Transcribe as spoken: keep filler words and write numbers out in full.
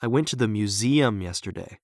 I went to the museum yesterday.